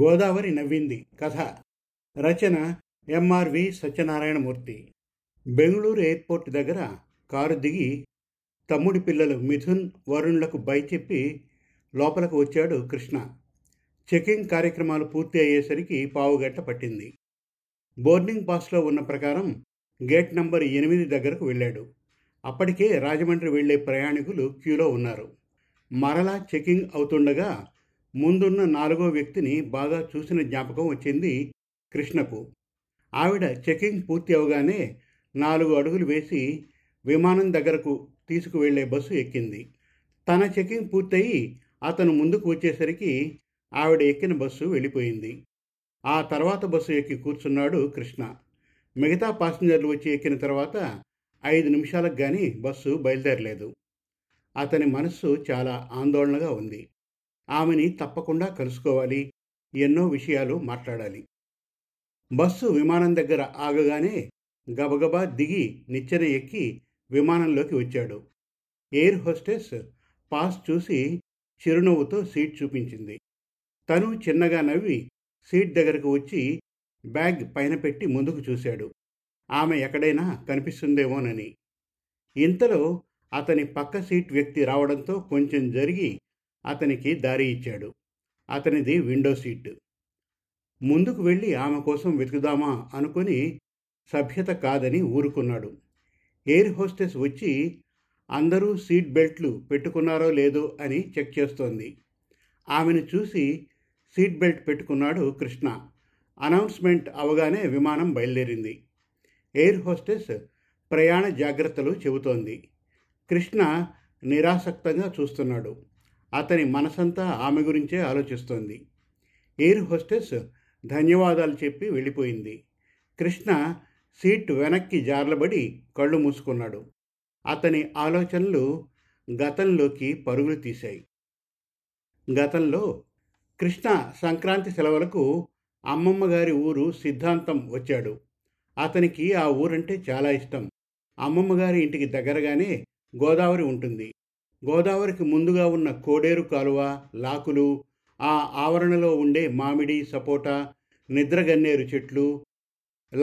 గోదావరి నవ్వింది కథ. రచన ఎంఆర్వి సత్యనారాయణమూర్తి. బెంగళూరు ఎయిర్పోర్ట్ దగ్గర కారు దిగి తమ్ముడి పిల్లలు మిథున్, వరుణ్లకు బై చెప్పి లోపలకు వచ్చాడు కృష్ణ. చెకింగ్ కార్యక్రమాలు పూర్తి అయ్యేసరికి పావుగంట పట్టింది. బోర్డింగ్ పాస్లో ఉన్న ప్రకారం గేట్ నంబర్ 8 దగ్గరకు వెళ్ళాడు. అప్పటికే రాజమండ్రి వెళ్లే ప్రయాణికులు క్యూలో ఉన్నారు. మరలా చెకింగ్ అవుతుండగా ముందున్న 4వ వ్యక్తిని బాగా చూసిన జ్ఞాపకం వచ్చింది కృష్ణకు. ఆవిడ చెకింగ్ పూర్తి అవగానే 4 అడుగులు వేసి విమానం దగ్గరకు తీసుకువెళ్లే బస్సు ఎక్కింది. తన చెకింగ్ పూర్తయి అతను ముందుకు వచ్చేసరికి ఆవిడ ఎక్కిన బస్సు వెళ్ళిపోయింది. ఆ తర్వాత బస్సు ఎక్కి కూర్చున్నాడు కృష్ణ. మిగతా పాసింజర్లు వచ్చి ఎక్కిన తర్వాత 5 నిమిషాలకు కానీ బస్సు బయలుదేరలేదు. అతని మనస్సు చాలా ఆందోళనగా ఉంది. ఆమెని తప్పకుండా కలుసుకోవాలి, ఎన్నో విషయాలు మాట్లాడాలి. బస్సు విమానం దగ్గర ఆగగానే గబగబా దిగి నిచ్చెన ఎక్కి విమానంలోకి వచ్చాడు. ఎయిర్ హోస్టెస్ పాస్ చూసి చిరునవ్వుతో సీట్ చూపించింది. తను చిన్నగా నవ్వి సీట్ దగ్గరకు వచ్చి బ్యాగ్ పైన పెట్టి ముందుకు చూశాడు, ఆమె ఎక్కడైనా కనిపిస్తుందేమోనని. ఇంతలో అతని పక్క సీట్ వ్యక్తి రావడంతో కొంచెం జరిగి అతనికి దారి ఇచ్చాడు. అతనిది విండో సీట్. ముందుకు వెళ్ళి ఆమె కోసం వెతుకుదామా అనుకుని సభ్యత కాదని ఊరుకున్నాడు. ఎయిర్ హోస్టెస్ వచ్చి అందరూ సీట్ బెల్ట్లు పెట్టుకున్నారో లేదో అని చెక్ చేస్తోంది. ఆమెను చూసి సీట్ బెల్ట్ పెట్టుకున్నాడు కృష్ణ. అనౌన్స్మెంట్ అవగానే విమానం బయలుదేరింది. ఎయిర్ హోస్టెస్ ప్రయాణ జాగ్రత్తలు చెబుతోంది. కృష్ణ నిరాసక్తంగా చూస్తున్నాడు. అతని మనసంతా ఆమె గురించే ఆలోచిస్తోంది. ఎయిర్ హోస్టెస్ ధన్యవాదాలు చెప్పి వెళ్ళిపోయింది. కృష్ణ సీట్ వెనక్కి జారలబడి కళ్ళు మూసుకున్నాడు. అతని ఆలోచనలు గతంలోకి పరుగులు తీశాయి. గతంలో కృష్ణ సంక్రాంతి సెలవులకు అమ్మమ్మ గారి ఊరు సిద్ధాంతం వచ్చాడు. అతనికి ఆ ఊరంటే చాలా ఇష్టం. అమ్మమ్మగారి ఇంటికి దగ్గరగానే గోదావరి ఉంటుంది. గోదావరికి ముందుగా ఉన్న కోడేరు కాలువ, లాకులు, ఆ ఆవరణలో ఉండే మామిడి, సపోటా, నిద్రగన్నేరు చెట్లు,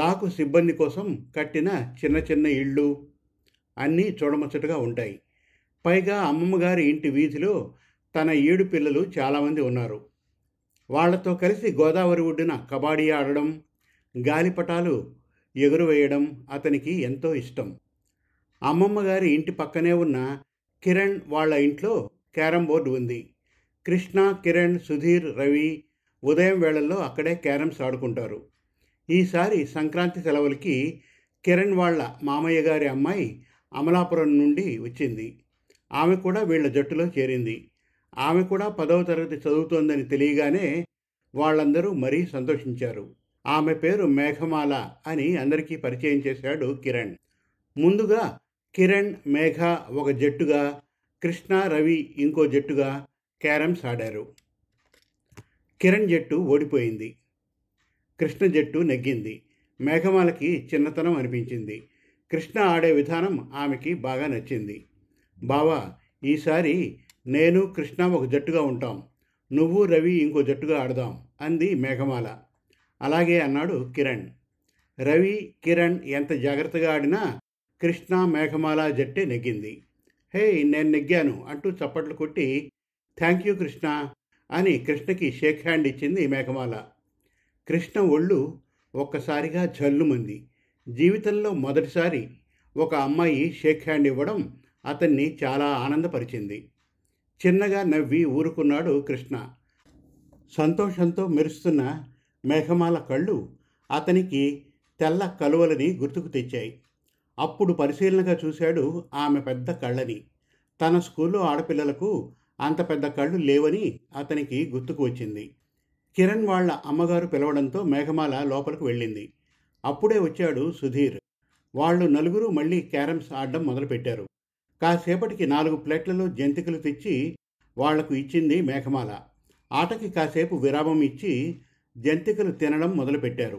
లాకు సిబ్బంది కోసం కట్టిన చిన్న చిన్న ఇళ్ళు అన్నీ చూడముచ్చటగా ఉంటాయి. పైగా అమ్మమ్మగారి ఇంటి వీధిలో తన 7 పిల్లలు చాలామంది ఉన్నారు. వాళ్లతో కలిసి గోదావరి ఒడ్డున కబడ్డీ ఆడడం, గాలిపటాలు ఎగురువేయడం అతనికి ఎంతో ఇష్టం. అమ్మమ్మగారి ఇంటి పక్కనే ఉన్న కిరణ్ వాళ్ళ ఇంట్లో క్యారం బోర్డు ఉంది. కృష్ణ, కిరణ్, సుధీర్, రవి ఉదయం వేళల్లో అక్కడే క్యారమ్స్ ఆడుకుంటారు. ఈసారి సంక్రాంతి సెలవులకి కిరణ్ వాళ్ళ మామయ్య గారి అమ్మాయి అమలాపురం నుండి వచ్చింది. ఆమె కూడా వీళ్ల జట్టులో చేరింది. ఆమె కూడా 10వ తరగతి చదువుతోందని తెలియగానే వాళ్ళందరూ మరీ సంతోషించారు. ఆమె పేరు మేఘమాల అని అందరికీ పరిచయం చేశాడు కిరణ్. ముందుగా కిరణ్, మేఘ ఒక జట్టుగా, కృష్ణ, రవి ఇంకో జట్టుగా క్యారమ్స్ ఆడారు. కిరణ్ జట్టు ఓడిపోయింది, కృష్ణ జట్టు నెగ్గింది. మేఘమాలకి చిన్నతనం అనిపించింది. కృష్ణ ఆడే విధానం ఆమెకి బాగా నచ్చింది. బావా, ఈసారి నేను, కృష్ణ ఒక జట్టుగా ఉంటాం, నువ్వు, రవి ఇంకో జట్టుగా ఆడదాం అంది మేఘమాల. అలాగే అన్నాడు కిరణ్. రవి, కిరణ్ ఎంత జాగ్రత్తగా ఆడినా కృష్ణ, మేఘమాల జట్టే నెగ్గింది. హే, నేను నెగ్గాను అంటూ చప్పట్లు కొట్టి థ్యాంక్ యూ కృష్ణ అని కృష్ణకి షేక్ హ్యాండ్ ఇచ్చింది మేఘమాల. కృష్ణ ఒళ్ళు ఒక్కసారిగా జల్లుమంది. జీవితంలో మొదటిసారి ఒక అమ్మాయి షేక్ హ్యాండ్ ఇవ్వడం అతన్ని చాలా ఆనందపరిచింది. చిన్నగా నవ్వి ఊరుకున్నాడు కృష్ణ. సంతోషంతో మెరుస్తున్న మేఘమాల కళ్ళు అతనికి తెల్ల కలువలని గుర్తుకు తెచ్చాయి. అప్పుడు పరిశీలనగా చూశాడు ఆమె పెద్ద కళ్ళని. తన స్కూల్లో ఆడపిల్లలకు అంత పెద్ద కళ్ళు లేవని అతనికి గుర్తుకు వచ్చింది. కిరణ్ వాళ్ళ అమ్మగారు పిలవడంతో మేఘమాల లోపలికి వెళ్ళింది. అప్పుడే వచ్చాడు సుధీర్. వాళ్ళు నలుగురు మళ్ళీ క్యారమ్స్ ఆడడం మొదలుపెట్టారు. కాసేపటికి 4 ప్లేట్లలో జంతికలు తెచ్చి వాళ్లకు ఇచ్చింది మేఘమాల. ఆటకి కాసేపు విరామం ఇచ్చి జంతికలు తినడం మొదలుపెట్టారు.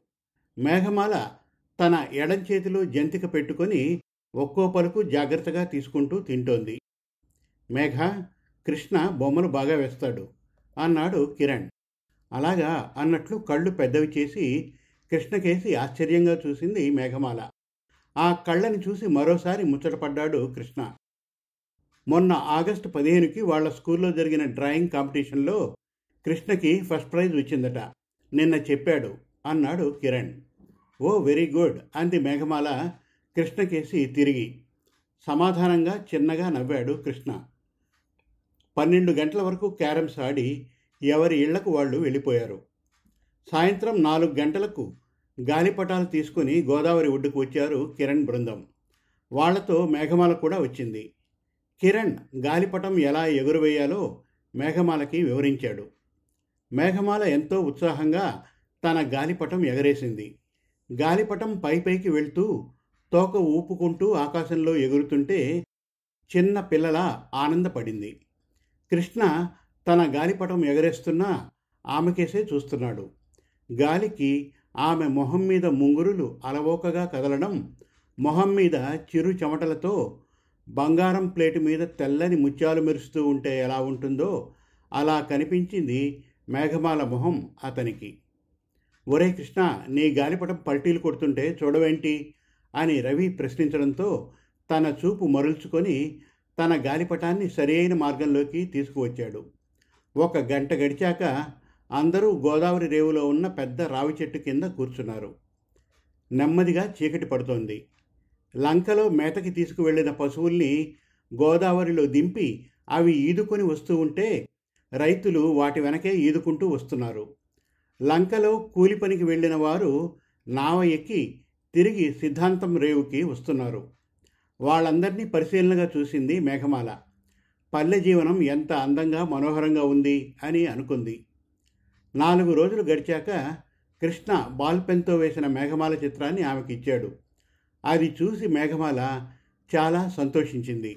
మేఘమాల తన ఎడం చేతిలో జంతిక పెట్టుకొని ఒక్కో పలుకు జాగ్రత్తగా తీసుకుంటూ తింటోంది. మేఘ, కృష్ణ బొమ్మలు బాగా వేస్తాడు అన్నాడు కిరణ్. అలాగా అన్నట్లు కళ్ళు పెద్దవి చేసి కృష్ణకేసి ఆశ్చర్యంగా చూసింది మేఘమాల. ఆ కళ్ళని చూసి మరోసారి ముచ్చటపడ్డాడు కృష్ణ. మొన్న ఆగస్టు 15కి వాళ్ళ స్కూల్లో జరిగిన డ్రాయింగ్ కాంపిటీషన్లో కృష్ణకి ఫస్ట్ ప్రైజ్ వచ్చిందట, నిన్న చెప్పాడు అన్నాడు కిరణ్. ఓ వెరీ గుడ్ అంది మేఘమాల కృష్ణకేసి తిరిగి. సమాధానంగా చిన్నగా నవ్వాడు కృష్ణ. 12 గంటల వరకు క్యారమ్స్ ఆడి ఎవరి ఇళ్లకు వాళ్ళు వెళ్ళిపోయారు. సాయంత్రం 4 గంటలకు గాలిపటాలు తీసుకుని గోదావరి ఒడ్డుకు వచ్చారు కిరణ్ బృందం. వాళ్లతో మేఘమాల కూడా వచ్చింది. కిరణ్ గాలిపటం ఎలా ఎగురవేయాలో మేఘమాలకి వివరించాడు. మేఘమాల ఎంతో ఉత్సాహంగా తన గాలిపటం ఎగరేసింది. గాలిపటం పైపైకి వెళ్తూ తోక ఊపుకుంటూ ఆకాశంలో ఎగురుతుంటే చిన్న పిల్లలా ఆనందపడింది. కృష్ణ తన గాలిపటం ఎగరేస్తున్నా ఆమెకేసే చూస్తున్నాడు. గాలికి ఆమె మొహం మీద ముంగురులు అలవోకగా కదలడం, మొహం మీద చిరు చెమటలతో బంగారం ప్లేటు మీద తెల్లని ముత్యాలు మెరుస్తూ ఉంటే ఎలా ఉంటుందో అలా కనిపించింది మేఘమాల మొహం అతనికి. ఒరే కృష్ణ, నీ గాలిపటం పల్టీలు కొడుతుంటే చూడవేంటి అని రవి ప్రశ్నించడంతో తన చూపు మరల్చుకొని తన గాలిపటాన్ని సరియైన మార్గంలోకి తీసుకువచ్చాడు. 1 గంట గడిచాక అందరూ గోదావరి రేవులో ఉన్న పెద్ద రావి చెట్టు కింద కూర్చున్నారు. నెమ్మదిగా చీకటి పడుతోంది. లంకలో మేతకి తీసుకువెళ్లిన పశువుల్ని గోదావరిలో దింపి అవి ఈదుకొని వస్తూ ఉంటే రైతులు వాటి వెనకే ఈదుకుంటూ వస్తున్నారు. లంకలో కూలి పనికి వెళ్ళిన వారు నావ ఎక్కి తిరిగి సిద్ధాంతం రేవుకి వస్తున్నారు. వాళ్ళందరినీ పరిశీలనగా చూసింది మేఘమాల. పల్లె జీవనం ఎంత అందంగా మనోహరంగా ఉంది అని అనుకుంది. 4 రోజులు గడిచాక కృష్ణ బాల్ పెన్తో వేసిన మేఘమాల చిత్రాన్ని ఆమెకి ఇచ్చాడు. అది చూసి మేఘమాల చాలా సంతోషించింది.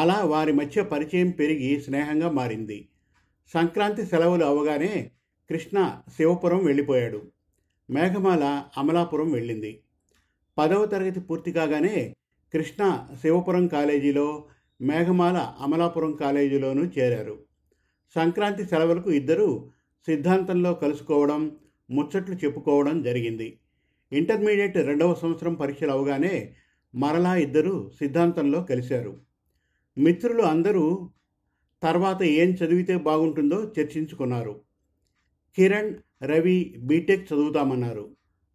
అలా వారి మధ్య పరిచయం పెరిగి స్నేహంగా మారింది. సంక్రాంతి సెలవులు అవగానే కృష్ణ శివపురం వెళ్ళిపోయాడు. మేఘమాల అమలాపురం వెళ్ళింది. 10వ తరగతి పూర్తి కాగానే కృష్ణ శివపురం కాలేజీలో, మేఘమాల అమలాపురం కాలేజీలోనూ చేరారు. సంక్రాంతి సెలవులకు ఇద్దరూ సిద్ధాంతంలో కలుసుకోవడం, ముచ్చట్లు చెప్పుకోవడం జరిగింది. ఇంటర్మీడియట్ 2వ సంవత్సరం పరీక్షలు అవగానే మరలా ఇద్దరూ సిద్ధాంతంలో కలిశారు. మిత్రులు అందరూ తర్వాత ఏం చదివితే బాగుంటుందో చర్చించుకున్నారు. కిరణ్, రవి బీటెక్ చదువుతామన్నారు.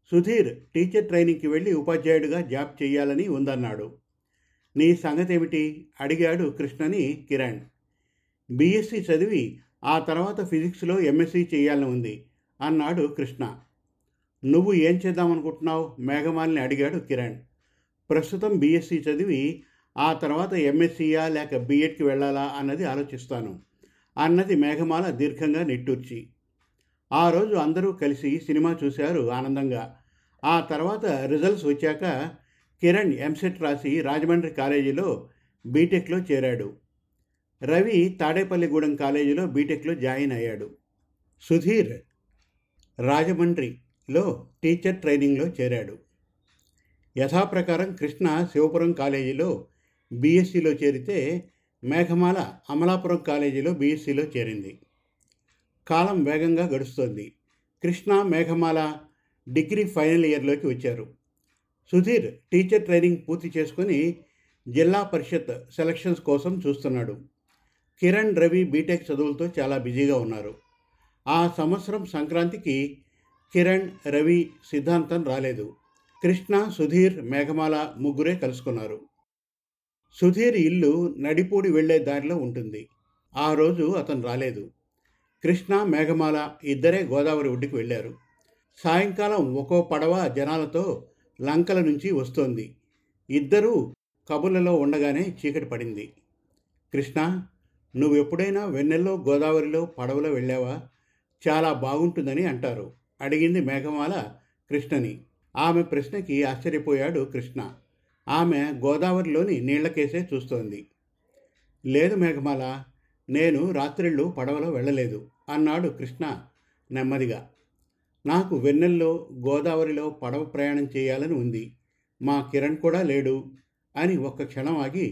సుధీర్ టీచర్ ట్రైనింగ్కి వెళ్ళి ఉపాధ్యాయుడిగా జాబ్ చేయాలని ఉందన్నాడు. నీ సంగతేమిటి అడిగాడు కృష్ణని కిరణ్. బీఎస్సీ చదివి ఆ తర్వాత ఫిజిక్స్లో ఎంఎస్సీ చేయాలని ఉంది అన్నాడు కృష్ణ. నువ్వు ఏం చేద్దామనుకుంటున్నావు మేఘమాలని అడిగాడు కిరణ్. ప్రస్తుతం బీఎస్సీ చదివి ఆ తర్వాత ఎంఎస్సీయా లేక బీఎడ్కి వెళ్ళాలా అన్నది ఆలోచిస్తాను అన్నది మేఘమాల దీర్ఘంగా నిట్టూర్చి. ఆ రోజు అందరూ కలిసి సినిమా చూశారు ఆనందంగా. ఆ తర్వాత రిజల్ట్స్ వచ్చాక కిరణ్ ఎంసెట్ రాసి రాజమండ్రి కాలేజీలో బీటెక్లో చేరాడు. రవి తాడేపల్లిగూడెం కాలేజీలో బీటెక్లో జాయిన్ అయ్యాడు. సుధీర్ రాజమండ్రిలో టీచర్ ట్రైనింగ్లో చేరాడు. యథాప్రకారం కృష్ణ శివపురం కాలేజీలో బీఎస్సీలో చేరితే మేఘమాల అమలాపురం కాలేజీలో బీఎస్సీలో చేరింది. కాలం వేగంగా గడుస్తోంది. కృష్ణ మేఘమాల డిగ్రీ ఫైనల్ ఇయర్లోకి వచ్చారు. సుధీర్ టీచర్ ట్రైనింగ్ పూర్తి చేసుకొని జిల్లా పరిషత్ సెలక్షన్స్ కోసం చూస్తున్నాడు. కిరణ్ రవి బీటెక్ చదువులతో చాలా బిజీగా ఉన్నారు. ఆ సంవత్సరం సంక్రాంతికి కిరణ్ రవి సిద్ధాంతం రాలేదు. కృష్ణ సుధీర్ మేఘమాల ముగ్గురే కలుసుకున్నారు. సుధీర్ ఇల్లు నడిపూడి వెళ్లే దారిలో ఉంటుంది. ఆ రోజు అతను రాలేదు. కృష్ణ మేఘమాల ఇద్దరే గోదావరి ఒడ్డుకు వెళ్ళారు. సాయంకాలం ఒక్కో పడవ జనాలతో లంకల నుంచి వస్తోంది. ఇద్దరూ కబుర్లలో ఉండగానే చీకటి పడింది. కృష్ణ, నువ్వెప్పుడైనా వెన్నెల్లో గోదావరిలో పడవలో వెళ్ళావా? చాలా బాగుంటుందని అంటారు అడిగింది మేఘమాల కృష్ణని. ఆమె ప్రశ్నకి ఆశ్చర్యపోయాడు కృష్ణ. ఆమె గోదావరిలోని నీళ్లకేసే చూస్తోంది. లేదు మేఘమాల, నేను రాత్రిళ్ళు పడవలో వెళ్ళలేదు అన్నాడు కృష్ణ నెమ్మదిగా. నాకు వెన్నెల్లో గోదావరిలో పడవ ప్రయాణం చేయాలని ఉంది. మా కిరణ్ కూడా లేడు అని ఒక్క క్షణం ఆగి,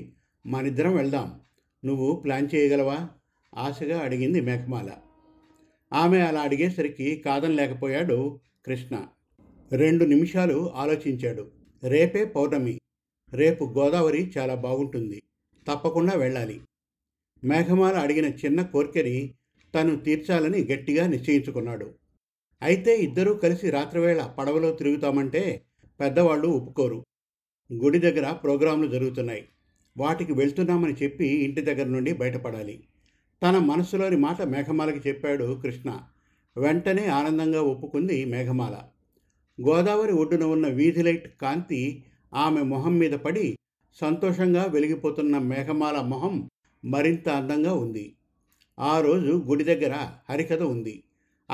మనిద్దరం వెళ్దాం, నువ్వు ప్లాన్ చేయగలవా ఆశగా అడిగింది మేఘమాల. ఆమె అలా అడిగేసరికి కాదనలేకపోయాడు కృష్ణ. 2 నిమిషాలు ఆలోచించాడు. రేపే పౌర్ణమి, రేపు గోదావరి చాలా బాగుంటుంది, తప్పకుండా వెళ్ళాలి. మేఘమాల అడిగిన చిన్న కోర్కెని తను తీర్చాలని గట్టిగా నిశ్చయించుకున్నాడు. అయితే ఇద్దరూ కలిసి రాత్రివేళ పడవలో తిరుగుతామంటే పెద్దవాళ్ళు ఒప్పుకోరు. గుడి దగ్గర ప్రోగ్రాంలు జరుగుతున్నాయి, వాటికి వెళ్తున్నామని చెప్పి ఇంటి దగ్గర నుండి బయటపడాలి. తన మనసులోని మాట మేఘమాలకి చెప్పాడు కృష్ణ. వెంటనే ఆనందంగా ఒప్పుకుంది మేఘమాల. గోదావరి ఒడ్డున ఉన్న వీధి లైట్ కాంతి ఆమె మొహం మీద పడి సంతోషంగా వెలిగిపోతున్న మేఘమాల మొహం మరింత అందంగా ఉంది. ఆ రోజు గుడి దగ్గర హరికథ ఉంది,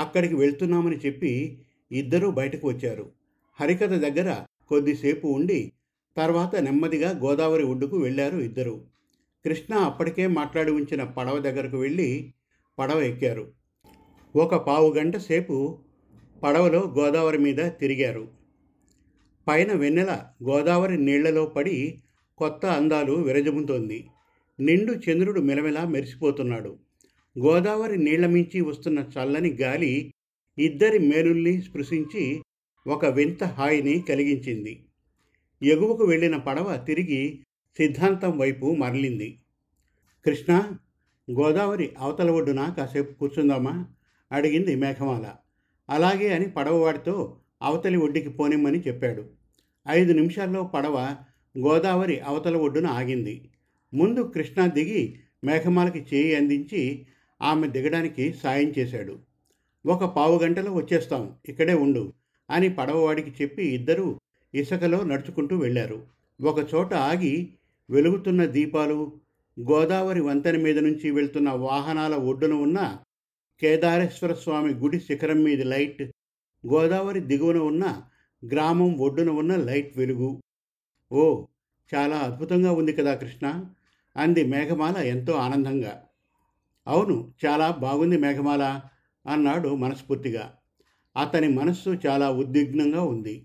అక్కడికి వెళ్తున్నామని చెప్పి ఇద్దరూ బయటకు వచ్చారు. హరికథ దగ్గర కొద్దిసేపు ఉండి తర్వాత నెమ్మదిగా గోదావరి ఒడ్డుకు వెళ్ళారు ఇద్దరు. కృష్ణ అప్పటికే మాట్లాడి ఉంచిన పడవ దగ్గరకు వెళ్ళి పడవ ఎక్కారు. 1 పావుగంట సేపు పడవలో గోదావరి మీద తిరిగారు. పైన వెన్నెల గోదావరి నీళ్లలో పడి కొత్త అందాలు విరజిమ్ముతోంది. నిండు చంద్రుడు మెలమెలా మెరిసిపోతున్నాడు. గోదావరి నీళ్ల మించి వస్తున్న చల్లని గాలి ఇద్దరి మేలుల్ని స్పృశించి ఒక వింత హాయిని కలిగించింది. ఎగువకు వెళ్ళిన పడవ తిరిగి సిద్ధాంతం వైపు మరలింది. కృష్ణ, గోదావరి అవతల ఒడ్డున కాసేపు కూర్చుందామా అడిగింది మేఘమాల. అలాగే అని పడవవాడితో అవతలి ఒడ్డుకి పోనిమ్మని చెప్పాడు. 5 నిమిషాల్లో పడవ గోదావరి అవతల ఒడ్డున ఆగింది. ముందు కృష్ణ దిగి మేఘమాలకి చేయి అందించి ఆమె దిగడానికి సాయం చేశాడు. 1 పావుగంటలో వచ్చేస్తాం, ఇక్కడే ఉండు అని పడవవాడికి చెప్పి ఇద్దరూ ఇసుకలో నడుచుకుంటూ వెళ్ళారు. ఒకచోట ఆగి వెలుగుతున్న దీపాలు, గోదావరి వంతెన మీద నుంచి వెళ్తున్న వాహనాల ఒడ్డున ఉన్న కేదారేశ్వరస్వామి గుడి శిఖరం మీద లైట్, గోదావరి దిగువన ఉన్న గ్రామం ఒడ్డున ఉన్న లైట్ వెలుగు. ఓ, చాలా అద్భుతంగా ఉంది కదా కృష్ణ అంది మేఘమాల ఎంతో ఆనందంగా. అవును, చాలా బాగుంది మేఘమాల అన్నాడు మనస్ఫూర్తిగా. అతని మనస్సు చాలా ఉద్విగ్నంగా ఉంది.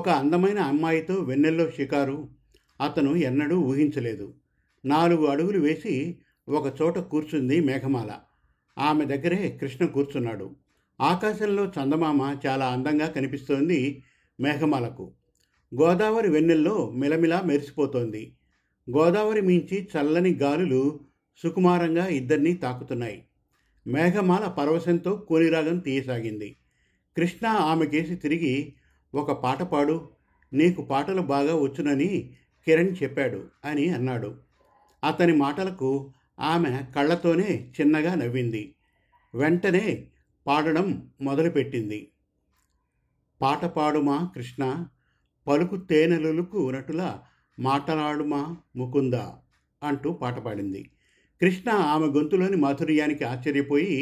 ఒక అందమైన అమ్మాయితో వెన్నెల్లో షికారు అతను ఎన్నడూ ఊహించలేదు. 4 అడుగులు వేసి ఒకచోట కూర్చుంది మేఘమాల. ఆమె దగ్గరే కృష్ణ కూర్చున్నాడు. ఆకాశంలో చందమామ చాలా అందంగా కనిపిస్తోంది మేఘమాలకు. గోదావరి వెన్నెల్లో మిలమిలా మెరిసిపోతోంది. గోదావరి మించి చల్లని గాలులు సుకుమారంగా ఇద్దరినీ తాకుతున్నాయి. మేఘమాల పరవశంతో కోలిరాగం తీయసాగింది. కృష్ణ ఆమెకేసి తిరిగి, ఒక పాట పాడు, నీకు పాటలు బాగా వచ్చునని కిరణ్ చెప్పాడు అని అన్నాడు. అతని మాటలకు ఆమె కళ్ళతోనే చిన్నగా నవ్వింది. వెంటనే పాడడం మొదలుపెట్టింది. పాట పాడుమా కృష్ణ, పలుకు తేనెలులుకు నటులా మాటలాడుమా ముకుంద అంటూ పాట పాడింది. కృష్ణ ఆమె గొంతులోని మాధుర్యానికి ఆశ్చర్యపోయి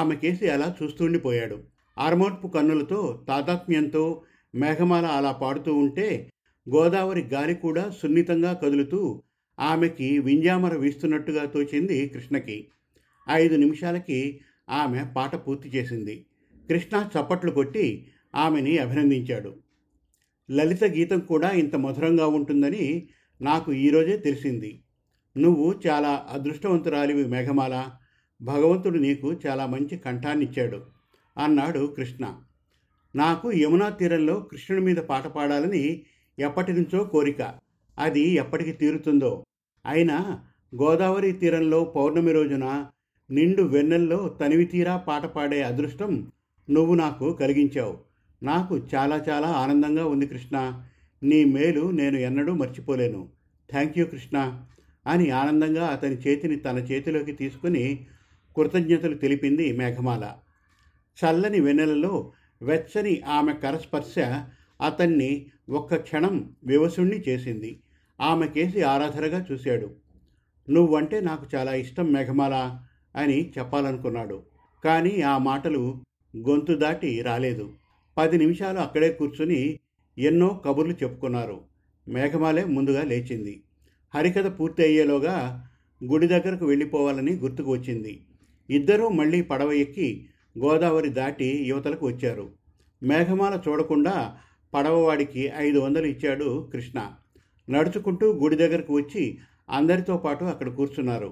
ఆమెకేసి అలా చూస్తుండిపోయాడు. ఆర్మోట్పు కన్నులతో తాదాత్మ్యంతో మేఘమాల అలా పాడుతూ ఉంటే గోదావరి గాలి కూడా సున్నితంగా కదులుతూ ఆమెకి వింజామర వీస్తున్నట్టుగా తోచింది కృష్ణకి. 5 నిమిషాలకి ఆమె పాట పూర్తి చేసింది. కృష్ణ చప్పట్లు కొట్టి ఆమెని అభినందించాడు. లలిత గీతం కూడా ఇంత మధురంగా ఉంటుందని నాకు ఈరోజే తెలిసింది. నువ్వు చాలా అదృష్టవంతురాలివి మేఘమాల, భగవంతుడు నీకు చాలా మంచి కంఠాన్నిచ్చాడు అన్నాడు కృష్ణ. నాకు యమునా తీరంలో కృష్ణుడి మీద పాట పాడాలని ఎప్పటి నుంచో కోరిక, అది ఎప్పటికి తీరుతుందో. అయినా గోదావరి తీరంలో పౌర్ణమి రోజున నిండు వెన్నెల్లో తనివి తీరా పాట పాడే అదృష్టం నువ్వు నాకు కలిగించావు. నాకు చాలా చాలా ఆనందంగా ఉంది కృష్ణ, నీ మేలు నేను ఎన్నడూ మర్చిపోలేను. థ్యాంక్ యూ కృష్ణ అని ఆనందంగా అతని చేతిని తన చేతిలోకి తీసుకుని కృతజ్ఞతలు తెలిపింది మేఘమాల. చల్లని వెన్నెలలో వెచ్చని ఆమె కరస్పర్శ అతన్ని ఒక్క క్షణం వివసుణ్ణి చేసింది. ఆమెకేసి ఆరాధనగా చూశాడు. నువ్వంటే నాకు చాలా ఇష్టం మేఘమాల అని చెప్పాలనుకున్నాడు. కానీ ఆ మాటలు గొంతు దాటి రాలేదు. 10 నిమిషాలు అక్కడే కూర్చుని ఎన్నో కబుర్లు చెప్పుకున్నారు. మేఘమాలే ముందుగా లేచింది. హరికథ పూర్తి అయ్యేలోగా గుడి దగ్గరకు వెళ్ళిపోవాలని గుర్తుకు వచ్చింది. ఇద్దరూ మళ్ళీ పడవ ఎక్కి గోదావరి దాటి యువతలకు వచ్చారు. మేఘమాల చూడకుండా పడవవాడికి 500 ఇచ్చాడు కృష్ణ. నడుచుకుంటూ గుడి దగ్గరకు వచ్చి అందరితో పాటు అక్కడ కూర్చున్నారు.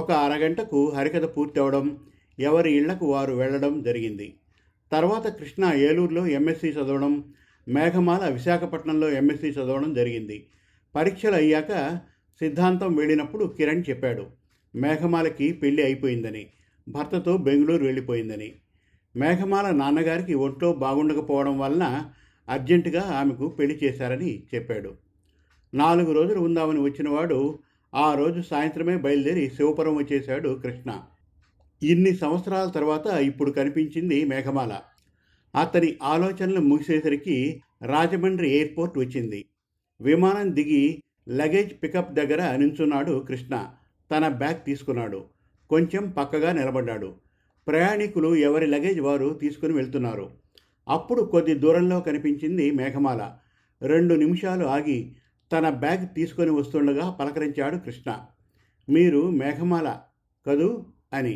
1 అరగంటకు హరికథ పూర్తి అవడం, ఎవరి ఇళ్లకు వారు వెళ్లడం జరిగింది. తర్వాత కృష్ణ ఏలూరులో ఎంఎస్సి చదవడం, మేఘమాల విశాఖపట్నంలో ఎంఎస్సి చదవడం జరిగింది. పరీక్షలు అయ్యాక సిద్ధాంతం వెళ్ళినప్పుడు కిరణ్ చెప్పాడు మేఘమాలకి పెళ్లి అయిపోయిందని, భర్తతో బెంగళూరు వెళ్ళిపోయిందని. మేఘమాల నాన్నగారికి ఒంట్లో బాగుండకపోవడం వలన అర్జెంటుగా ఆమెకు పెళ్లి చేశారని చెప్పాడు. 4 రోజులు ఉందామని వచ్చినవాడు ఆ రోజు సాయంత్రమే బయలుదేరి శివపురం వచ్చేశాడు కృష్ణ. ఇన్ని సంవత్సరాల తర్వాత ఇప్పుడు కనిపించింది మేఘమాల. అతని ఆలోచనలు ముగిసేసరికి రాజమండ్రి ఎయిర్పోర్ట్ వచ్చింది. విమానం దిగి లగేజ్ పికప్ దగ్గర నించున్నాడు కృష్ణ. తన బ్యాగ్ తీసుకున్నాడు, కొంచెం పక్కగా నిలబడ్డాడు. ప్రయాణికులు ఎవరి లగేజ్ వారు తీసుకుని వెళ్తున్నారు. అప్పుడు కొద్ది దూరంలో కనిపించింది మేఘమాల. 2 నిమిషాలు ఆగి తన బ్యాగ్ తీసుకొని వస్తుండగా పలకరించాడు కృష్ణ. మీరు మేఘమాల కదూ అని.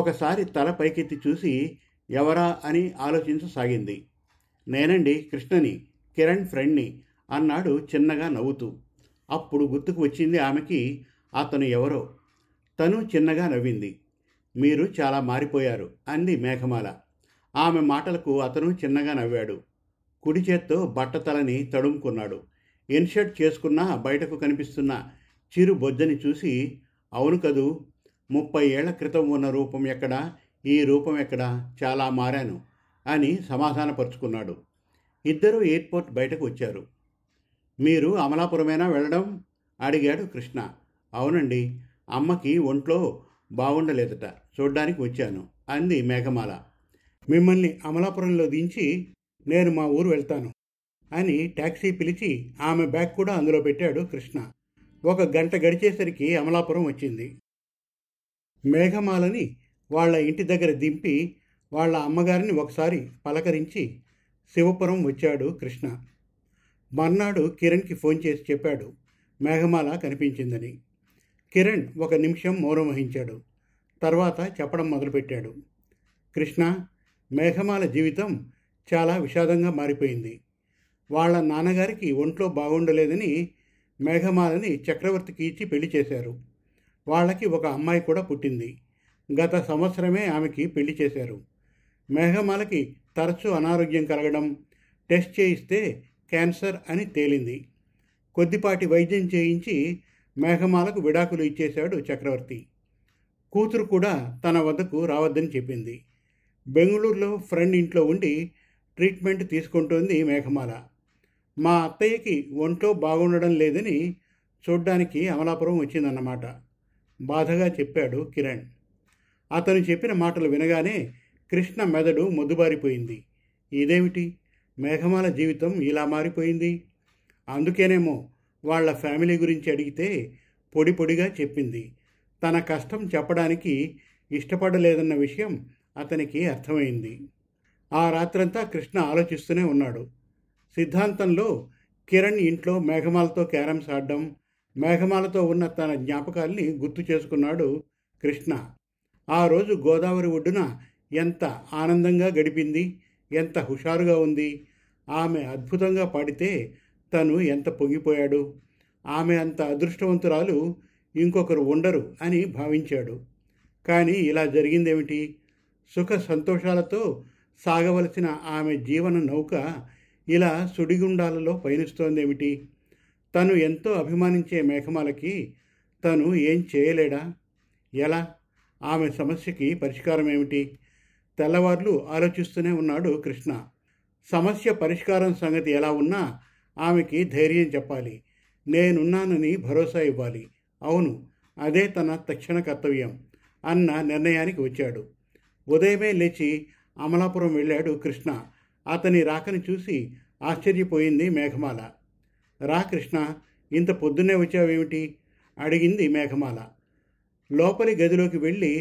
ఒకసారి తల పైకెత్తి చూసి ఎవరా అని ఆలోచించసాగింది. నేనండి, కృష్ణని, కిరణ్ ఫ్రెండ్ని అన్నాడు చిన్నగా నవ్వుతూ. అప్పుడు గుర్తుకు వచ్చింది ఆమెకి అతను ఎవరో. తను చిన్నగా నవ్వింది. మీరు చాలా మారిపోయారు అంది మేఘమాల. ఆమె మాటలకు అతను చిన్నగా నవ్వాడు. కుడి చేత్తో బట్టతలని తడుముకున్నాడు. ఇన్షర్ట్ చేసుకున్న బయటకు కనిపిస్తున్న చిరు బొజ్జని చూసి అవును కదూ, 30 ఏళ్ల క్రితం ఉన్న రూపం ఎక్కడా, ఈ రూపం ఎక్కడా, చాలా మారాను అని సమాధానపరుచుకున్నాడు. ఇద్దరూ ఎయిర్పోర్ట్ బయటకు వచ్చారు. మీరు అమలాపురమేనా వెళ్ళడం అడిగాడు కృష్ణ. అవునండి, అమ్మకి ఒంట్లో బాగుండలేదట, చూడ్డానికి వచ్చాను అంది మేఘమాల. మిమ్మల్ని అమలాపురంలో దించి నేను మా ఊరు వెళ్తాను అని ట్యాక్సీ పిలిచి ఆమె బ్యాగ్ కూడా అందులో పెట్టాడు కృష్ణ. 1 గంట గడిచేసరికి అమలాపురం వచ్చింది. మేఘమాలని వాళ్ళ ఇంటి దగ్గర దింపి వాళ్ళ అమ్మగారిని ఒకసారి పలకరించి శివపురం వచ్చాడు కృష్ణ. మర్నాడు కిరణ్కి ఫోన్ చేసి చెప్పాడు మేఘమాల కనిపించిందని. కిరణ్ 1 నిమిషం మౌనం వహించాడు. తర్వాత చెప్పడం మొదలుపెట్టాడు. కృష్ణ, మేఘమాల జీవితం చాలా విషాదంగా మారిపోయింది. వాళ్ళ నాన్నగారికి ఒంట్లో బాగుండలేదని మేఘమాలని చక్రవర్తికి ఇచ్చి పెళ్లి చేశారు. వాళ్ళకి 1 అమ్మాయి కూడా పుట్టింది. గత సంవత్సరమే ఆమెకి పెళ్లి చేశారు. మేఘమాలకి తరచూ అనారోగ్యం కలగడం, టెస్ట్ చేయిస్తే క్యాన్సర్ అని తేలింది. కొద్దిపాటి వైద్యం చేయించి మేఘమాలకు విడాకులు ఇచ్చేశాడు చక్రవర్తి. కూతురు కూడా తన వద్దకు రావద్దని చెప్పింది. బెంగళూరులో ఫ్రెండ్ ఇంట్లో ఉండి ట్రీట్మెంట్ తీసుకుంటోంది మేఘమాల. మా అత్తయ్యకి ఒంట్లో బాగుండడం లేదని చూడ్డానికి అమలాపురం వచ్చిందన్నమాట బాధగా చెప్పాడు కిరణ్. అతను చెప్పిన మాటలు వినగానే కృష్ణ మెదడు మొద్దుబారిపోయింది. ఇదేమిటి, మేఘమాల జీవితం ఇలా మారిపోయింది? అందుకేనేమో వాళ్ళ ఫ్యామిలీ గురించి అడిగితే పొడి పొడిగా చెప్పింది. తన కష్టం చెప్పడానికి ఇష్టపడలేదన్న విషయం అతనికి అర్థమైంది. ఆ రాత్రంతా కృష్ణ ఆలోచిస్తూనే ఉన్నాడు. సిద్ధాంతంలో కిరణ్ ఇంట్లో మేఘమాలతో క్యారమ్స్ ఆడడం, మేఘమాలతో ఉన్న తన జ్ఞాపకాల్ని గుర్తు చేసుకున్నాడు కృష్ణ. ఆ రోజు గోదావరి ఒడ్డున ఎంత ఆనందంగా గడిపింది, ఎంత హుషారుగా ఉంది, ఆమె అద్భుతంగా పాడితే తను ఎంత పొంగిపోయాడు, ఆమె అంత అదృష్టవంతురాలు ఇంకొకరు ఉండరు అని భావించాడు. కానీ ఇలా జరిగిందేమిటి? సుఖ సంతోషాలతో సాగవలసిన ఆమె జీవన నౌక ఇలా సుడిగుండాలలో పయనిస్తోందేమిటి? తను ఎంతో అభిమానించే మేఘమాలకి తను ఏం చేయలేడా? ఎలా? ఆమె సమస్యకి పరిష్కారం ఏమిటి? తెల్లవార్లు ఆలోచిస్తూనే ఉన్నాడు కృష్ణ. సమస్య పరిష్కారం సంగతి ఎలా ఉన్నా ఆమెకి ధైర్యం చెప్పాలి, నేనున్నానని భరోసా ఇవ్వాలి. అవును, అదే తన తక్షణ కర్తవ్యం అన్న నిర్ణయానికి వచ్చాడు. ఉదయమే లేచి అమలాపురం వెళ్ళాడు కృష్ణ. అతని రాకని చూసి ఆశ్చర్యపోయింది మేఘమాల. రా కృష్ణ, ఇంత పొద్దున్నే వచ్చావేమిటి అడిగింది మేఘమాల. లోపలి గదిలోకి వెళ్ళి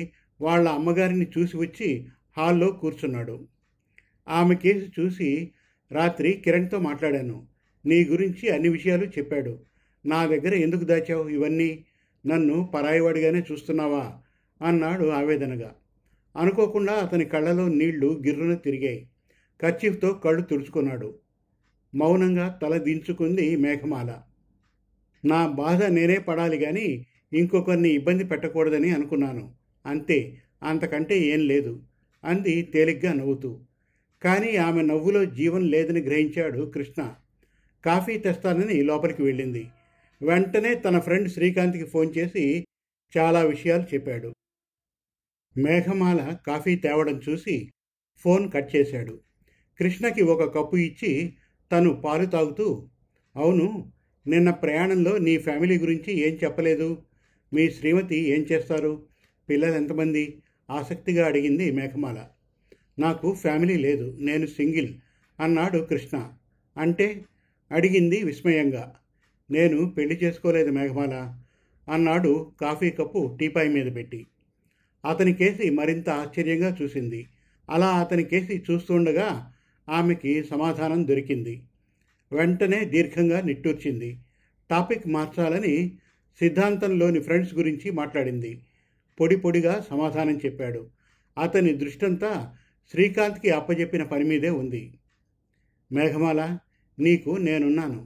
వాళ్ళ అమ్మగారిని చూసి వచ్చి హాల్లో కూర్చున్నాడు. ఆమె కేసు చూసి రాత్రి కిరణ్తో మాట్లాడాను, నీ గురించి అన్ని విషయాలు చెప్పాడు. నా దగ్గర ఎందుకు దాచావు ఇవన్నీ, నన్ను పరాయివాడిగానే చూస్తున్నావా అన్నాడు ఆవేదనగా. అనుకోకుండా అతని కళ్ళలో నీళ్లు గిర్రున తిరిగాయి. కర్చీఫ్తో కళ్ళు తుడుచుకున్నాడు. మౌనంగా తల దించుకుంది మేఘమాల. నా బాధ నేనే పడాలి కానీ ఇంకొకరిని ఇబ్బంది పెట్టకూడదని అనుకున్నాను, అంతే అంతకంటే ఏం లేదు అంది తేలిగ్గా నవ్వుతూ. కానీ ఆమె నవ్వులో జీవం లేదని గ్రహించాడు కృష్ణ. కాఫీ తెస్తానని లోపలికి వెళ్ళింది. వెంటనే తన ఫ్రెండ్ శ్రీకాంత్కి ఫోన్ చేసి చాలా విషయాలు చెప్పాడు. మేఘమాల కాఫీ తేవడం చూసి ఫోన్ కట్ చేశాడు. కృష్ణకి ఒక కప్పు ఇచ్చి తను పాలు తాగుతూ, అవును, నిన్న ప్రయాణంలో నీ ఫ్యామిలీ గురించి ఏం చెప్పలేదు, మీ శ్రీమతి ఏం చేస్తారు, పిల్లలు ఎంతమంది ఆసక్తిగా అడిగింది మేఘమాల. నాకు ఫ్యామిలీ లేదు, నేను సింగిల్ అన్నాడు కృష్ణ. అంటే అడిగింది విస్మయంగా. నేను పెళ్లి చేసుకోలేదు మేఘమాల అన్నాడు కాఫీ కప్పు టీపాయ్ మీద పెట్టి. అతని కేసి మరింత ఆశ్చర్యంగా చూసింది. అలా అతని కేసి చూస్తుండగా ఆమెకి సమాధానం దొరికింది. వెంటనే దీర్ఘంగా నిట్టూర్చింది. టాపిక్ మార్చాలని సిద్ధాంతంలోని ఫ్రెండ్స్ గురించి మాట్లాడింది. పొడి పొడిగా సమాధానం చెప్పాడు. అతని దృష్టంతా శ్రీకాంత్కి అప్పజెప్పిన పని మీదే ఉంది. మేఘమాల, నీకు నేనున్నాను,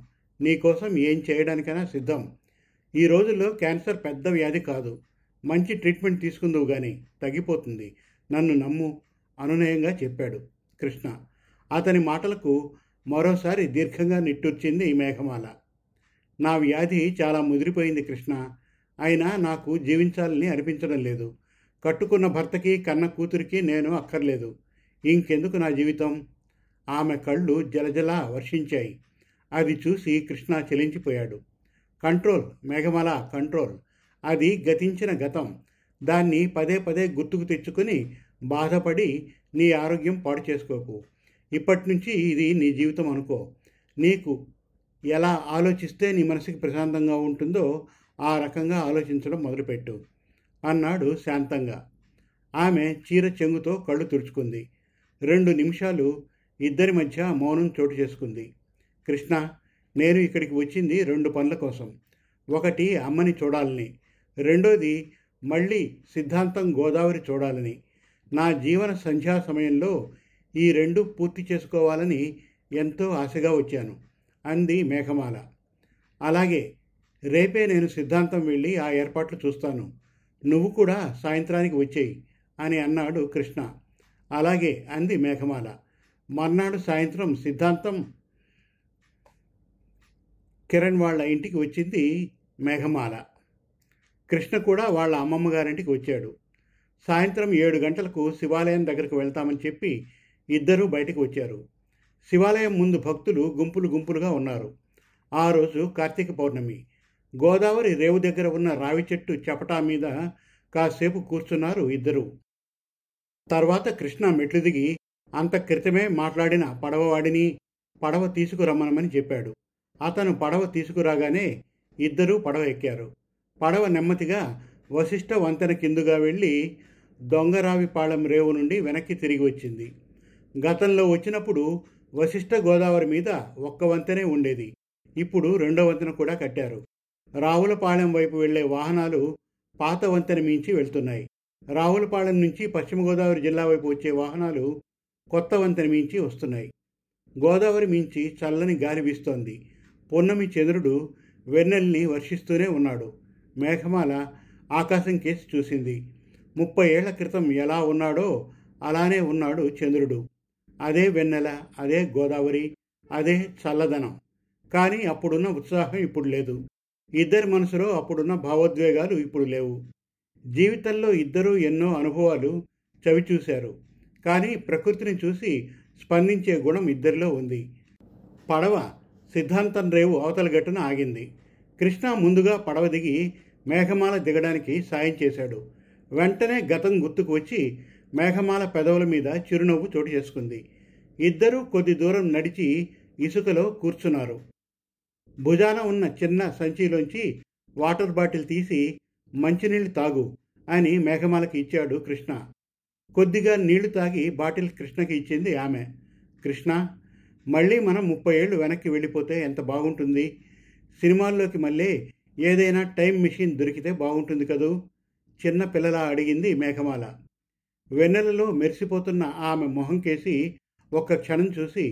నీకోసం ఏం చేయడానికైనా సిద్ధం. ఈ రోజుల్లో క్యాన్సర్ పెద్ద వ్యాధి కాదు, మంచి ట్రీట్మెంట్ తీసుకుందువు కానీ తగ్గిపోతుంది, నన్ను నమ్ము అనునయంగా చెప్పాడు కృష్ణ. అతని మాటలకు మరోసారి దీర్ఘంగా నిట్టూర్చింది మేఘమాల. నా వ్యాధి చాలా ముదిరిపోయింది కృష్ణ, అయినా నాకు జీవించాలని అనిపించడం లేదు. కట్టుకున్న భర్తకి, కన్న కూతురికి నేను అక్కర్లేదు, ఇంకెందుకు నా జీవితం. ఆమె కళ్ళు జలజలా వర్షించాయి. అది చూసి కృష్ణ చెలించిపోయాడు. Control Meghamala, control. అది గతించిన గతం, దాన్ని పదే పదే గుర్తుకు తెచ్చుకొని బాధపడి నీ ఆరోగ్యం పాడు చేసుకోకు. ఇప్పటి నుంచి ఇది నీ జీవితం అనుకో. నీకు ఎలా ఆలోచిస్తే నీ మనసుకి ప్రశాంతంగా ఉంటుందో ఆ రకంగా ఆలోచించడం మొదలుపెట్టు అన్నాడు శాంతంగా. ఆమె చీర చెంగుతో కళ్ళు తుడుచుకుంది. 2 నిమిషాలు ఇద్దరి మధ్య మౌనం చోటు చేసుకుంది. కృష్ణ, నేను ఇక్కడికి వచ్చింది 2 పనుల కోసం. ఒకటి అమ్మని చూడాలని, రెండోది మళ్ళీ సిద్ధాంతం గోదావరి చూడాలని. నా జీవన సంధ్యా సమయంలో ఈ 2 పూర్తి చేసుకోవాలని ఎంతో ఆశగా వచ్చాను అంది మేఘమాల. అలాగే రేపే నేను సిద్ధాంతం వెళ్ళి ఆ ఏర్పాట్లు చూస్తాను, నువ్వు కూడా సాయంత్రానికి వచ్చేయి అని అన్నాడు కృష్ణ. అలాగే అంది మేఘమాల. మర్నాడు సాయంత్రం సిద్ధాంతం కిరణ్ వాళ్ళ ఇంటికి వచ్చింది మేఘమాల. కృష్ణ కూడా వాళ్ళ అమ్మమ్మ గారింటికి వచ్చాడు. సాయంత్రం 7 గంటలకు శివాలయం దగ్గరకు వెళ్తామని చెప్పి ఇద్దరూ బయటకు వచ్చారు. శివాలయం ముందు భక్తులు గుంపులు గుంపులుగా ఉన్నారు. ఆ రోజు కార్తీక పౌర్ణమి. గోదావరి రేవు దగ్గర ఉన్న రావి చెట్టు చపటా మీద కాసేపు కూర్చున్నారు ఇద్దరు. తర్వాత కృష్ణ మెట్లు దిగి అంత క్రితమే మాట్లాడిన పడవవాడిని పడవ తీసుకురమ్మనమని చెప్పాడు. అతను పడవ తీసుకురాగానే ఇద్దరూ పడవ ఎక్కారు. పడవ నెమ్మదిగా వశిష్ఠవంతెన కిందుగా వెళ్ళి దొంగరావిపాళం రేవు నుండి వెనక్కి తిరిగి వచ్చింది. గతంలో వచ్చినప్పుడు వశిష్ఠ గోదావరి మీద ఒక్క వంతెనే ఉండేది. ఇప్పుడు 2వ వంతెన కూడా కట్టారు. రావులపాలెం వైపు వెళ్లే వాహనాలు పాత వంతెన మించి వెళ్తున్నాయి. రావులపాలెం నుంచి పశ్చిమ గోదావరి జిల్లా వైపు వచ్చే వాహనాలు కొత్త వంతెన మించి వస్తున్నాయి. గోదావరి మించి చల్లని గాలి వీస్తోంది. పొన్నమి చంద్రుడు వెన్నెల్ని వర్షిస్తూనే ఉన్నాడు. మేఘమాల ఆకాశం కేసి చూసింది. 30 ఏళ్ల క్రితం ఎలా ఉన్నాడో అలానే ఉన్నాడు చంద్రుడు. అదే వెన్నెల, అదే గోదావరి, అదే చల్లదనం. కానీ అప్పుడున్న ఉత్సాహం ఇప్పుడు లేదు. ఇద్దరి మనసులో అప్పుడున్న భావోద్వేగాలు ఇప్పుడు లేవు. జీవితంలో ఇద్దరూ ఎన్నో అనుభవాలు చవిచూశారు. కానీ ప్రకృతిని చూసి స్పందించే గుణం ఇద్దరిలో ఉంది. పడవ సిద్ధాంతం రేవు అవతల గట్టున ఆగింది. కృష్ణ ముందుగా పడవ దిగి మేఘమాల దిగడానికి సాయం చేశాడు. వెంటనే గతం గుర్తుకు వచ్చి మేఘమాల పెదవుల మీద చిరునవ్వు చోటు చేసుకుంది. ఇద్దరూ కొద్ది దూరం నడిచి ఇసుకలో కూర్చున్నారు. భుజాన ఉన్న చిన్న సంచిలోంచి వాటర్ బాటిల్ తీసి మంచినీళ్ళు తాగు అని మేఘమాలకి ఇచ్చాడు కృష్ణ. కొద్దిగా నీళ్లు తాగి బాటిల్ కృష్ణకి ఇచ్చింది ఆమె. కృష్ణ, మళ్ళీ మనం 30 ఏళ్ళు వెనక్కి వెళ్ళిపోతే ఎంత బాగుంటుంది. సినిమాల్లోకి మళ్ళీ ఏదైనా టైం మిషన్ దొరికితే బాగుంటుంది కదూ చిన్న పిల్లలా అడిగింది మేఘమాల. వెన్నెలలో మెరిసిపోతున్న ఆమె మొహం కేసి ఒక్క క్షణం చూసి,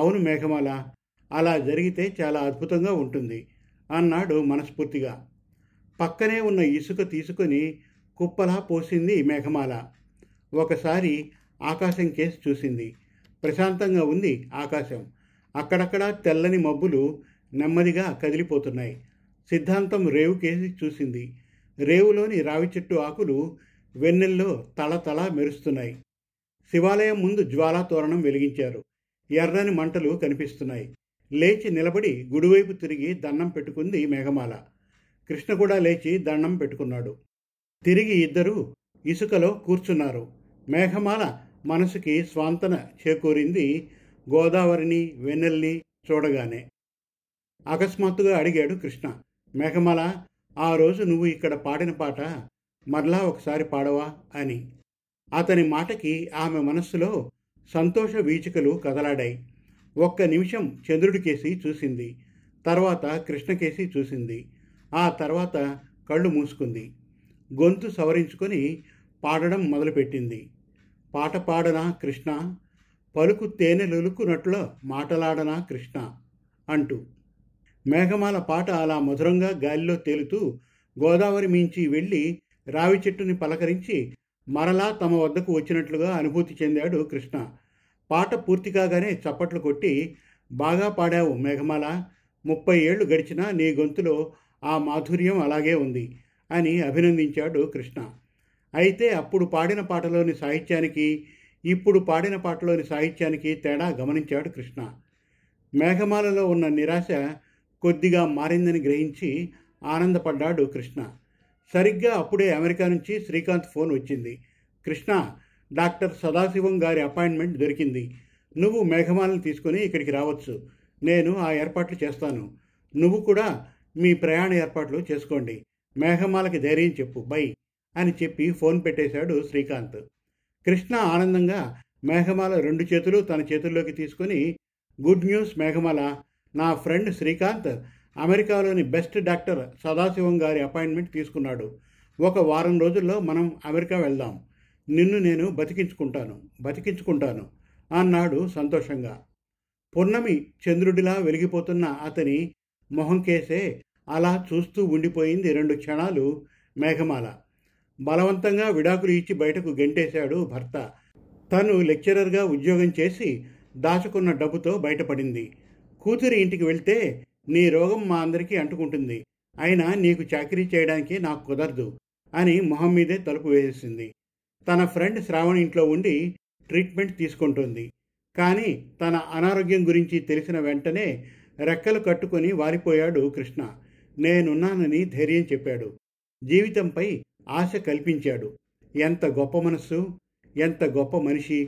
అవును మేఘమాల, అలా జరిగితే చాలా అద్భుతంగా ఉంటుంది అన్నాడు మనస్ఫూర్తిగా. పక్కనే ఉన్న ఇసుక తీసుకొని కుప్పలా పోసింది మేఘమాల. ఒకసారి ఆకాశం కేసి చూసింది. ప్రశాంతంగా ఉంది ఆకాశం. అక్కడక్కడా తెల్లని మబ్బులు నెమ్మదిగా కదిలిపోతున్నాయి. సిద్ధాంతం రేవు కేసి చూసింది. రేవులోని రావి చెట్టు ఆకులు వెన్నెల్లో తళతళ మెరుస్తున్నాయి. శివాలయం ముందు జ్వాలా తోరణం వెలిగించారు. ఎర్రని మంటలు కనిపిస్తున్నాయి. లేచి నిలబడి గుడివైపు తిరిగి దండం పెట్టుకుంది మేఘమాల. కృష్ణ కూడా లేచి దండం పెట్టుకున్నాడు. తిరిగి ఇద్దరూ ఇసుకలో కూర్చున్నారు. మేఘమాల మనసుకి స్వాంతన చేకూరింది గోదావరిని, వెన్నెల్ని చూడగానే. అకస్మాత్తుగా అడిగాడు కృష్ణ, మేఘమాల ఆ రోజు నువ్వు ఇక్కడ పాడిన పాట మరలా ఒకసారి పాడవా అని. అతని మాటకి ఆమె మనస్సులో సంతోష వీచికలు కదలాడాయి. ఒక్క నిమిషం చంద్రుడికేసి చూసింది, తర్వాత కృష్ణకేసి చూసింది. ఆ తర్వాత కళ్ళు మూసుకుంది. గొంతు సవరించుకొని పాడడం మొదలుపెట్టింది. పాట పాడనా కృష్ణ, పలుకు తేనె లొలుకున్నట్లు మాటలాడనా కృష్ణ అంటూ. మేఘమాల పాట అలా మధురంగా గాలిలో తేలుతూ గోదావరి మించి వెళ్ళి రావి చెట్టుని పలకరించి మరలా తమ వద్దకు వచ్చినట్లుగా అనుభూతి చెందాడు కృష్ణ. పాట పూర్తి కాగానే చప్పట్లు కొట్టి, బాగా పాడావు మేఘమాల, 30 ఏళ్ళు గడిచినా నీ గొంతులో ఆ మాధుర్యం అలాగే ఉంది అని అభినందించాడు కృష్ణ. అయితే అప్పుడు పాడిన పాటలోని సాహిత్యానికి ఇప్పుడు పాడిన పాటలోని సాహిత్యానికి తేడా గమనించాడు కృష్ణ. మేఘమాలలో ఉన్న నిరాశ కొద్దిగా మారిందని గ్రహించి ఆనందపడ్డాడు కృష్ణ. సరిగ్గా అప్పుడే అమెరికా నుంచి శ్రీకాంత్ ఫోన్ వచ్చింది. కృష్ణ, డాక్టర్ సదాశివం గారి అపాయింట్మెంట్ దొరికింది. నువ్వు మేఘమాలను తీసుకుని ఇక్కడికి రావచ్చు. నేను ఆ ఏర్పాట్లు చేస్తాను. నువ్వు కూడా మీ ప్రయాణ ఏర్పాట్లు చేసుకోండి. మేఘమాలకి ధైర్యం చెప్పు, బై అని చెప్పి ఫోన్ పెట్టేశాడు శ్రీకాంత్. కృష్ణ ఆనందంగా మేఘమాల 2 చేతులు తన చేతుల్లోకి తీసుకుని, గుడ్ న్యూస్ మేఘమాల, నా ఫ్రెండ్ శ్రీకాంత్ అమెరికాలోని బెస్ట్ డాక్టర్ సదాశివం గారి అపాయింట్మెంట్ తీసుకున్నాడు. 1 వారం రోజుల్లో మనం అమెరికా వెళ్దాం. నిన్ను నేను బతికించుకుంటాను అన్నాడు సంతోషంగా. పున్నమి చంద్రుడిలా వెలిగిపోతున్న అతని మొహం కేసే అలా చూస్తూ ఉండిపోయింది 2 క్షణాలు మేఘమాల. బలవంతంగా విడాకులు ఇచ్చి బయటకు గెంటేశాడు భర్త. తను లెక్చరర్గా ఉద్యోగం చేసి దాచుకున్న డబ్బుతో బయటపడింది. కూతురి ఇంటికి వెళ్తే, నీ రోగం మా అందరికీ అంటుకుంటుంది, అయినా నీకు చాకరీ చేయడానికి నాకు కుదరదు అని మొహం మీదే తలుపు వేసేసింది. తన ఫ్రెండ్ శ్రావణ ఇంట్లో ఉండి ట్రీట్మెంట్ తీసుకుంటుంది. కానీ తన అనారోగ్యం గురించి తెలిసిన వెంటనే రెక్కలు కట్టుకొని వాలిపోయాడు కృష్ణ. నేనున్నానని ధైర్యం చెప్పాడు. జీవితంపై ఆశ కల్పించాడు. ఎంత గొప్ప మనస్సు, ఎంత గొప్ప మనిషి.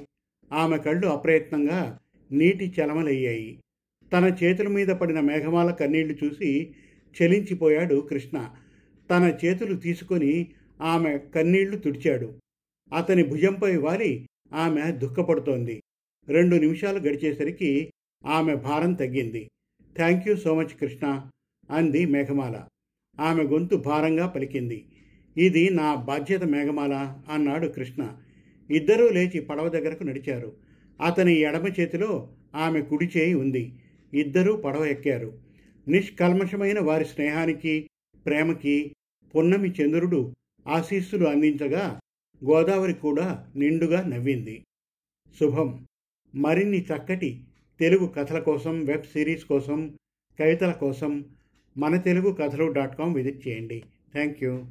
ఆమె కళ్ళు అప్రయత్నంగా నీటి చలమలయ్యాయి. తన చేతుల మీద పడిన మేఘమాల కన్నీళ్లు చూసి చలించిపోయాడు కృష్ణ. తన చేతులు తీసుకొని ఆమె కన్నీళ్లు తుడిచాడు. అతని భుజంపై వాలి ఆమె దుఃఖపడుతోంది. 2 నిమిషాలు గడిచేసరికి ఆమె భారం తగ్గింది. Thank you so much Krishna అంది మేఘమాల. ఆమె గొంతు భారంగా పలికింది. ఇది నా బాధ్యత మేఘమాల అన్నాడు కృష్ణ. ఇద్దరూ లేచి పడవ దగ్గరకు నడిచారు. అతని ఎడమ చేతిలో ఆమె కుడి చేయి ఉంది. ఇద్దరూ పడవ ఎక్కారు. నిష్కల్మషమైన వారి స్నేహానికి, ప్రేమకి పున్నమి చంద్రుడు ఆశీస్సులు అందించగా గోదావరి కూడా నిండుగా నవ్వింది. శుభం. మరిన్ని చక్కటి తెలుగు కథల కోసం, వెబ్ సిరీస్ కోసం, కవితల కోసం మన తెలుగు కథలు .com విజిట్ చేయండి. Thank you.